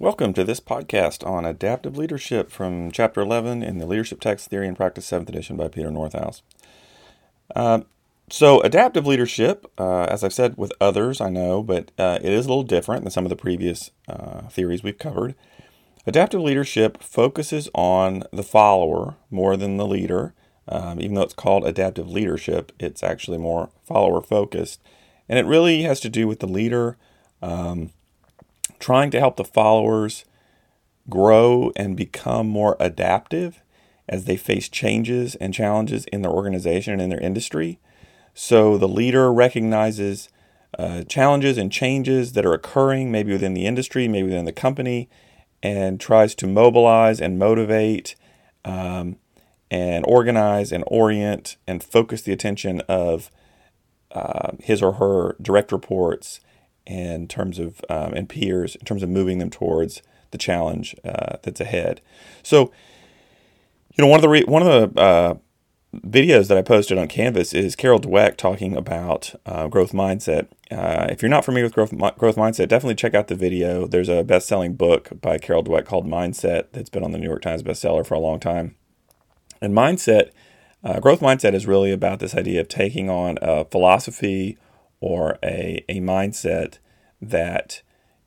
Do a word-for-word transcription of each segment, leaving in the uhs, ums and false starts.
Welcome to this podcast on adaptive leadership from Chapter eleven in the Leadership Text, Theory, and Practice seventh edition by Peter Northouse. Uh, so adaptive leadership, uh, as I've said with others, I know, but uh, it is a little different than some of the previous uh, theories we've covered. Adaptive leadership focuses on the follower more than the leader. Um, even though it's called adaptive leadership, it's actually more follower-focused. And it really has to do with the leader um, trying to help the followers grow and become more adaptive as they face changes and challenges in their organization and in their industry. So the leader recognizes uh, challenges and changes that are occurring, maybe within the industry, maybe within the company, and tries to mobilize and motivate um and organize and orient and focus the attention of uh, his or her direct reports in terms of um, and peers in terms of moving them towards the challenge uh, that's ahead. So, you know, one of the re- one of the uh, videos that I posted on Canvas is Carol Dweck talking about uh, growth mindset. Uh, if you're not familiar with growth growth mindset, definitely check out the video. There's a best-selling book by Carol Dweck called Mindset that's been on the New York Times bestseller for a long time. And mindset, uh, growth mindset is really about this idea of taking on a philosophy or a, a mindset that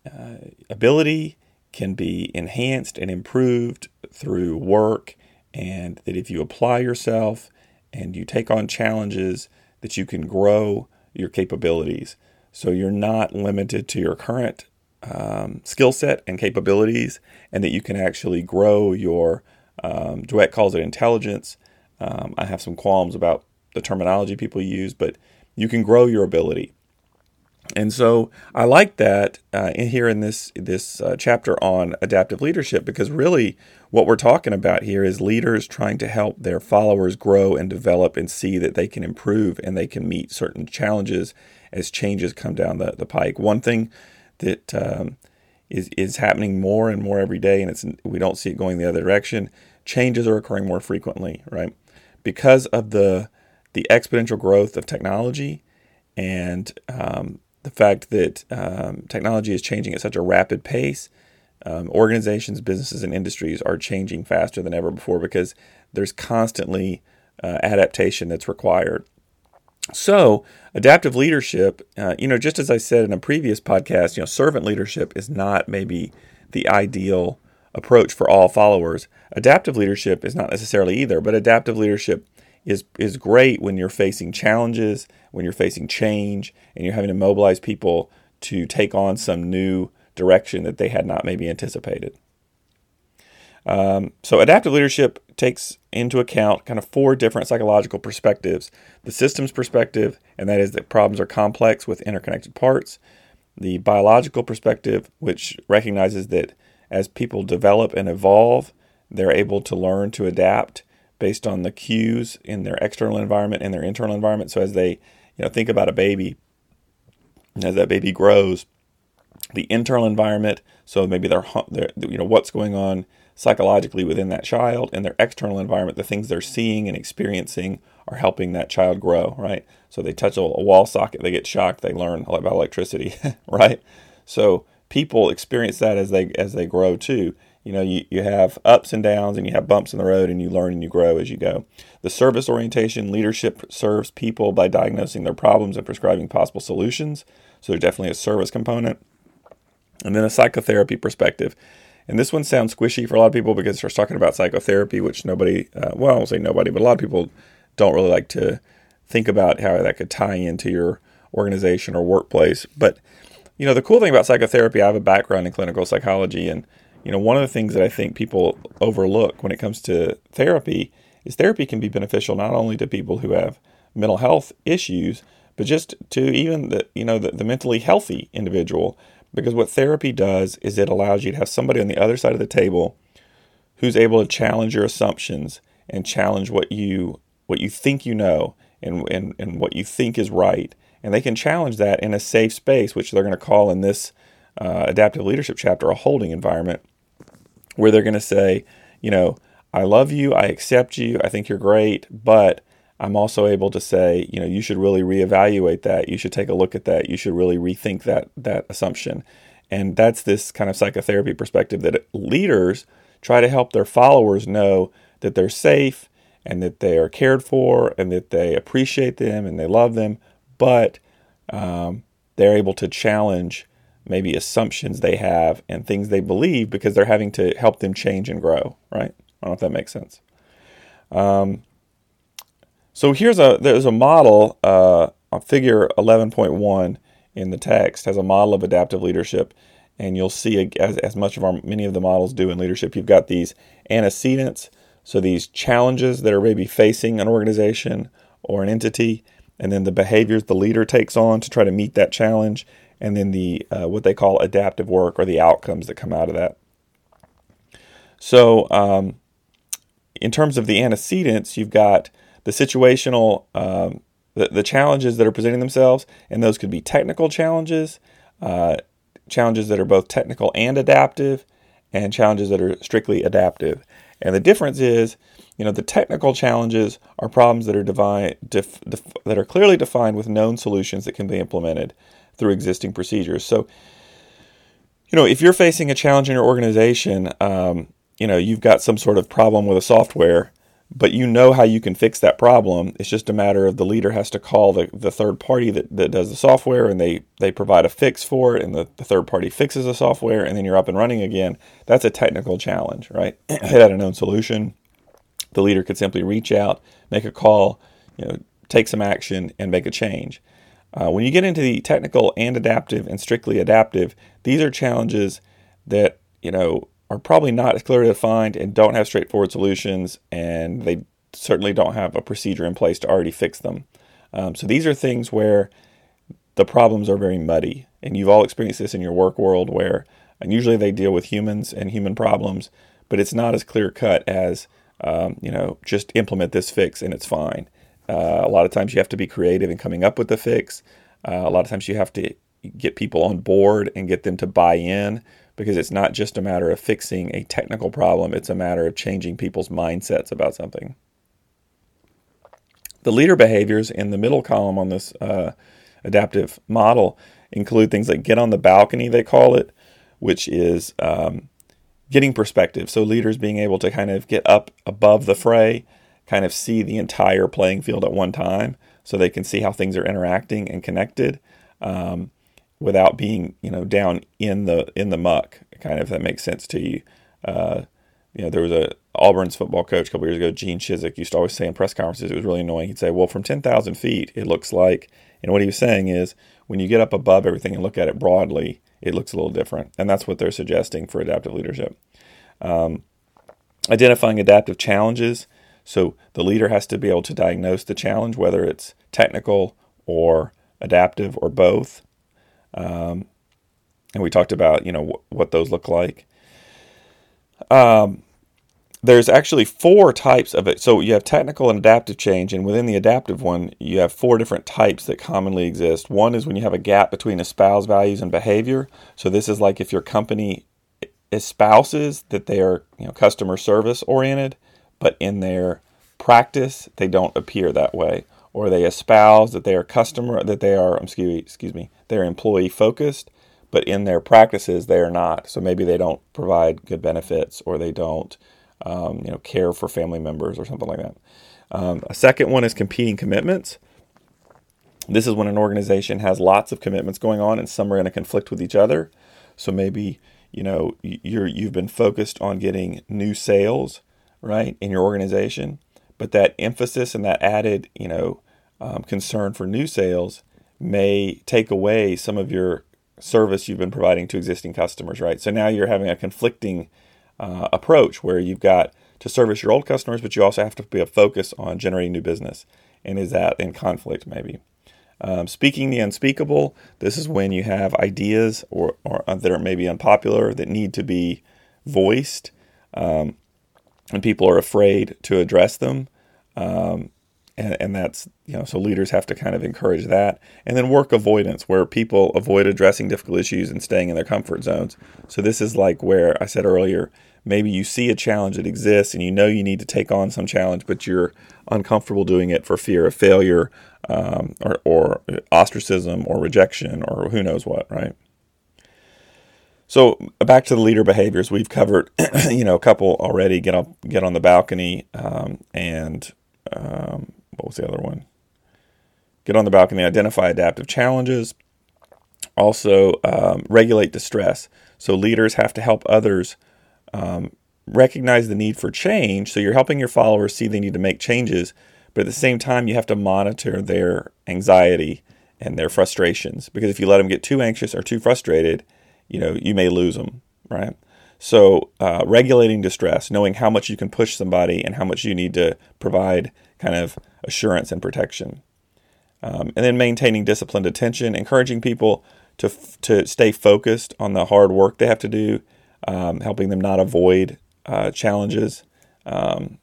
uh, ability can be enhanced and improved through work, and that if you apply yourself and you take on challenges, that you can grow your capabilities. So you're not limited to your current um, skill set and capabilities, and that you can actually grow your Um, Dweck calls it intelligence. Um, I have some qualms about the terminology people use, but you can grow your ability. And so I like that uh, in here in this this uh, chapter on adaptive leadership, because really what we're talking about here is leaders trying to help their followers grow and develop and see that they can improve and they can meet certain challenges as changes come down the, the pike. One thing that um, Is, is happening more and more every day, and it's we don't see it going the other direction. Changes are occurring more frequently, right? Because of the the exponential growth of technology and um, the fact that um, technology is changing at such a rapid pace, um, organizations, businesses, and industries are changing faster than ever before because there's constantly uh, adaptation that's required. So adaptive leadership, uh, you know, just as I said in a previous podcast, you know, servant leadership is not maybe the ideal approach for all followers. Adaptive leadership is not necessarily either, but adaptive leadership is is great when you're facing challenges, when you're facing change, and you're having to mobilize people to take on some new direction that they had not maybe anticipated. Um, so adaptive leadership takes into account kind of four different psychological perspectives. The systems perspective, and that is that problems are complex with interconnected parts. The biological perspective, which recognizes that as people develop and evolve, they're able to learn to adapt based on the cues in their external environment and their internal environment. So as they, you know, think about a baby, as that baby grows, the internal environment, so maybe their, their you know, what's going on psychologically within that child, and their external environment, the things they're seeing and experiencing are helping that child grow, right? So they touch a wall socket, they get shocked, they learn about electricity, right? So people experience that as they as they grow too. You know, you, you have ups and downs, and you have bumps in the road, and you learn and you grow as you go. The service orientation, leadership serves people by diagnosing their problems and prescribing possible solutions. So there's definitely a service component. And then a psychotherapy perspective. And this one sounds squishy for a lot of people because it's talking about psychotherapy, which nobody, uh, well, I won't say nobody, but a lot of people don't really like to think about how that could tie into your organization or workplace. But, you know, the cool thing about psychotherapy, I have a background in clinical psychology. And, you know, one of the things that I think people overlook when it comes to therapy is therapy can be beneficial not only to people who have mental health issues, but just to even the, you know, the, the mentally healthy individual. Because what therapy does is it allows you to have somebody on the other side of the table who's able to challenge your assumptions and challenge what you what you think you know and, and, and what you think is right. And they can challenge that in a safe space, which they're going to call in this uh, adaptive leadership chapter a holding environment, where they're going to say, you know, I love you, I accept you, I think you're great, but I'm also able to say, you know, you should really reevaluate that. You should take a look at that. You should really rethink that that assumption. And that's this kind of psychotherapy perspective that leaders try to help their followers know that they're safe and that they are cared for and that they appreciate them and they love them, but um, they're able to challenge maybe assumptions they have and things they believe because they're having to help them change and grow, right? I don't know if that makes sense. Um, so here's a, there's a model, uh, figure eleven point one in the text has a model of adaptive leadership. And you'll see as, as much of our, many of the models do in leadership, you've got these antecedents. So these challenges that are maybe facing an organization or an entity, and then the behaviors the leader takes on to try to meet that challenge. And then the, uh, what they call adaptive work or the outcomes that come out of that. So, um, in terms of the antecedents, you've got the situational, um, the, the challenges that are presenting themselves, and those could be technical challenges, uh, challenges that are both technical and adaptive, and challenges that are strictly adaptive. And the difference is, you know, the technical challenges are problems that are divine, def, def, that are clearly defined with known solutions that can be implemented through existing procedures. So, you know, if you're facing a challenge in your organization, um, you know, you've got some sort of problem with a software, but you know how you can fix that problem. It's just a matter of the leader has to call the, the third party that, that does the software, and they, they provide a fix for it, and the, the third party fixes the software, and then you're up and running again. That's a technical challenge, right? It had a known solution. The leader could simply reach out, make a call, you know, take some action, and make a change. Uh, when you get into the technical and adaptive and strictly adaptive, these are challenges that, you know, are probably not as clearly defined and don't have straightforward solutions, and they certainly don't have a procedure in place to already fix them. Um, so these are things where the problems are very muddy, and you've all experienced this in your work world where, and usually they deal with humans and human problems, but it's not as clear cut as, um, you know, just implement this fix and it's fine. Uh, a lot of times you have to be creative in coming up with the fix. Uh, a lot of times you have to get people on board and get them to buy in, because it's not just a matter of fixing a technical problem, it's a matter of changing people's mindsets about something. The leader behaviors in the middle column on this uh, adaptive model include things like get on the balcony, they call it, which is um, getting perspective. So leaders being able to kind of get up above the fray, kind of see the entire playing field at one time, so they can see how things are interacting and connected. Um, without being, you know, down in the in the muck, kind of, if that makes sense to you. Uh, you know, there was a Auburn's football coach a couple years ago, Gene Chizik, used to always say in press conferences, it was really annoying. He'd say, well, from ten thousand feet, it looks like, and what he was saying is, when you get up above everything and look at it broadly, it looks a little different. And that's what they're suggesting for adaptive leadership. Um, identifying adaptive challenges. So the leader has to be able to diagnose the challenge, whether it's technical or adaptive or both. Um, and we talked about, you know, wh- what those look like. Um, there's actually four types of it. So you have technical and adaptive change. And within the adaptive one, you have four different types that commonly exist. One is when you have a gap between espoused values and behavior. So this is like if your company espouses that they are, you know, customer service oriented, but in their practice, they don't appear that way. Or they espouse that they are customer, that they are, excuse, excuse me, they're employee focused, but in their practices, they are not. So maybe they don't provide good benefits, or they don't, um, you know, care for family members or something like that. Um, a second one is competing commitments. This is when an organization has lots of commitments going on and some are going to conflict with each other. So maybe, you know, you're, you've been focused on getting new sales, right, in your organization. But that emphasis and that added, you know, um, concern for new sales may take away some of your service you've been providing to existing customers, right? So now you're having a conflicting uh, approach where you've got to service your old customers, but you also have to be a focus on generating new business. And is that in conflict maybe? Um, speaking the unspeakable, this is when you have ideas or, or that are maybe unpopular that need to be voiced. Um, And people are afraid to address them. Um, and, and that's, you know, so leaders have to kind of encourage that. And then work avoidance, where people avoid addressing difficult issues and staying in their comfort zones. So this is like where I said earlier, maybe you see a challenge that exists and you know you need to take on some challenge, but you're uncomfortable doing it for fear of failure um, or, or ostracism or rejection or who knows what, right? So back to the leader behaviors, we've covered, you know, a couple already. Get on, get on the balcony, um, and um, what was the other one? Get on the balcony, identify adaptive challenges. Also, um, regulate distress. So leaders have to help others um, recognize the need for change. So you're helping your followers see they need to make changes, but at the same time, you have to monitor their anxiety and their frustrations, because if you let them get too anxious or too frustrated, you know, you may lose them, right? So uh, regulating distress, knowing how much you can push somebody and how much you need to provide kind of assurance and protection. Um, and then maintaining disciplined attention, encouraging people to f- to stay focused on the hard work they have to do, um, helping them not avoid uh, challenges, um,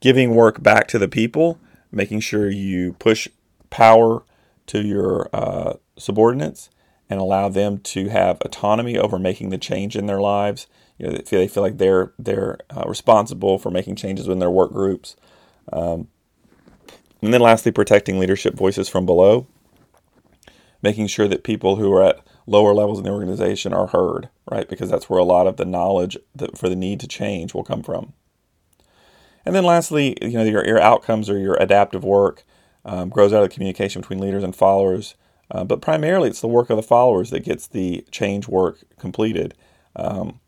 giving work back to the people, making sure you push power to your uh, subordinates and allow them to have autonomy over making the change in their lives. You know, they feel like they're they're uh, responsible for making changes within their work groups. Um, And then lastly, protecting leadership voices from below, making sure that people who are at lower levels in the organization are heard, right? Because that's where a lot of the knowledge that for the need to change will come from. And then lastly, you know, your, your outcomes or your adaptive work um, grows out of the communication between leaders and followers. Uh, but primarily, it's the work of the followers that gets the change work completed. Um,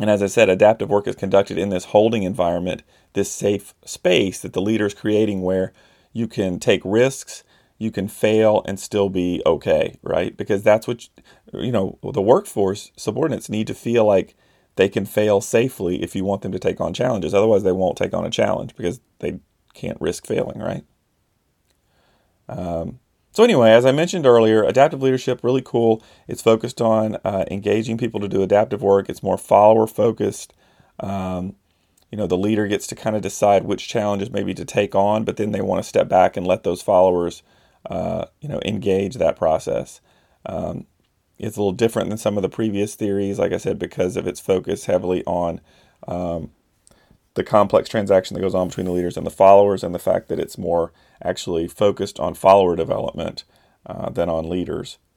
And as I said, adaptive work is conducted in this holding environment, this safe space that the leader is creating where you can take risks, you can fail and still be okay, right? Because that's what, you know, the workforce subordinates need to feel like they can fail safely if you want them to take on challenges. Otherwise, they won't take on a challenge because they can't risk failing, right? Um, So anyway, as I mentioned earlier, adaptive leadership, really cool. It's focused on uh, engaging people to do adaptive work. It's more follower-focused. Um, you know, the leader gets to kind of decide which challenges maybe to take on, but then they want to step back and let those followers, uh, you know, engage that process. Um, it's a little different than some of the previous theories, like I said, because of its focus heavily on um, the complex transaction that goes on between the leaders and the followers, and the fact that it's more actually focused on follower development uh, than on leaders.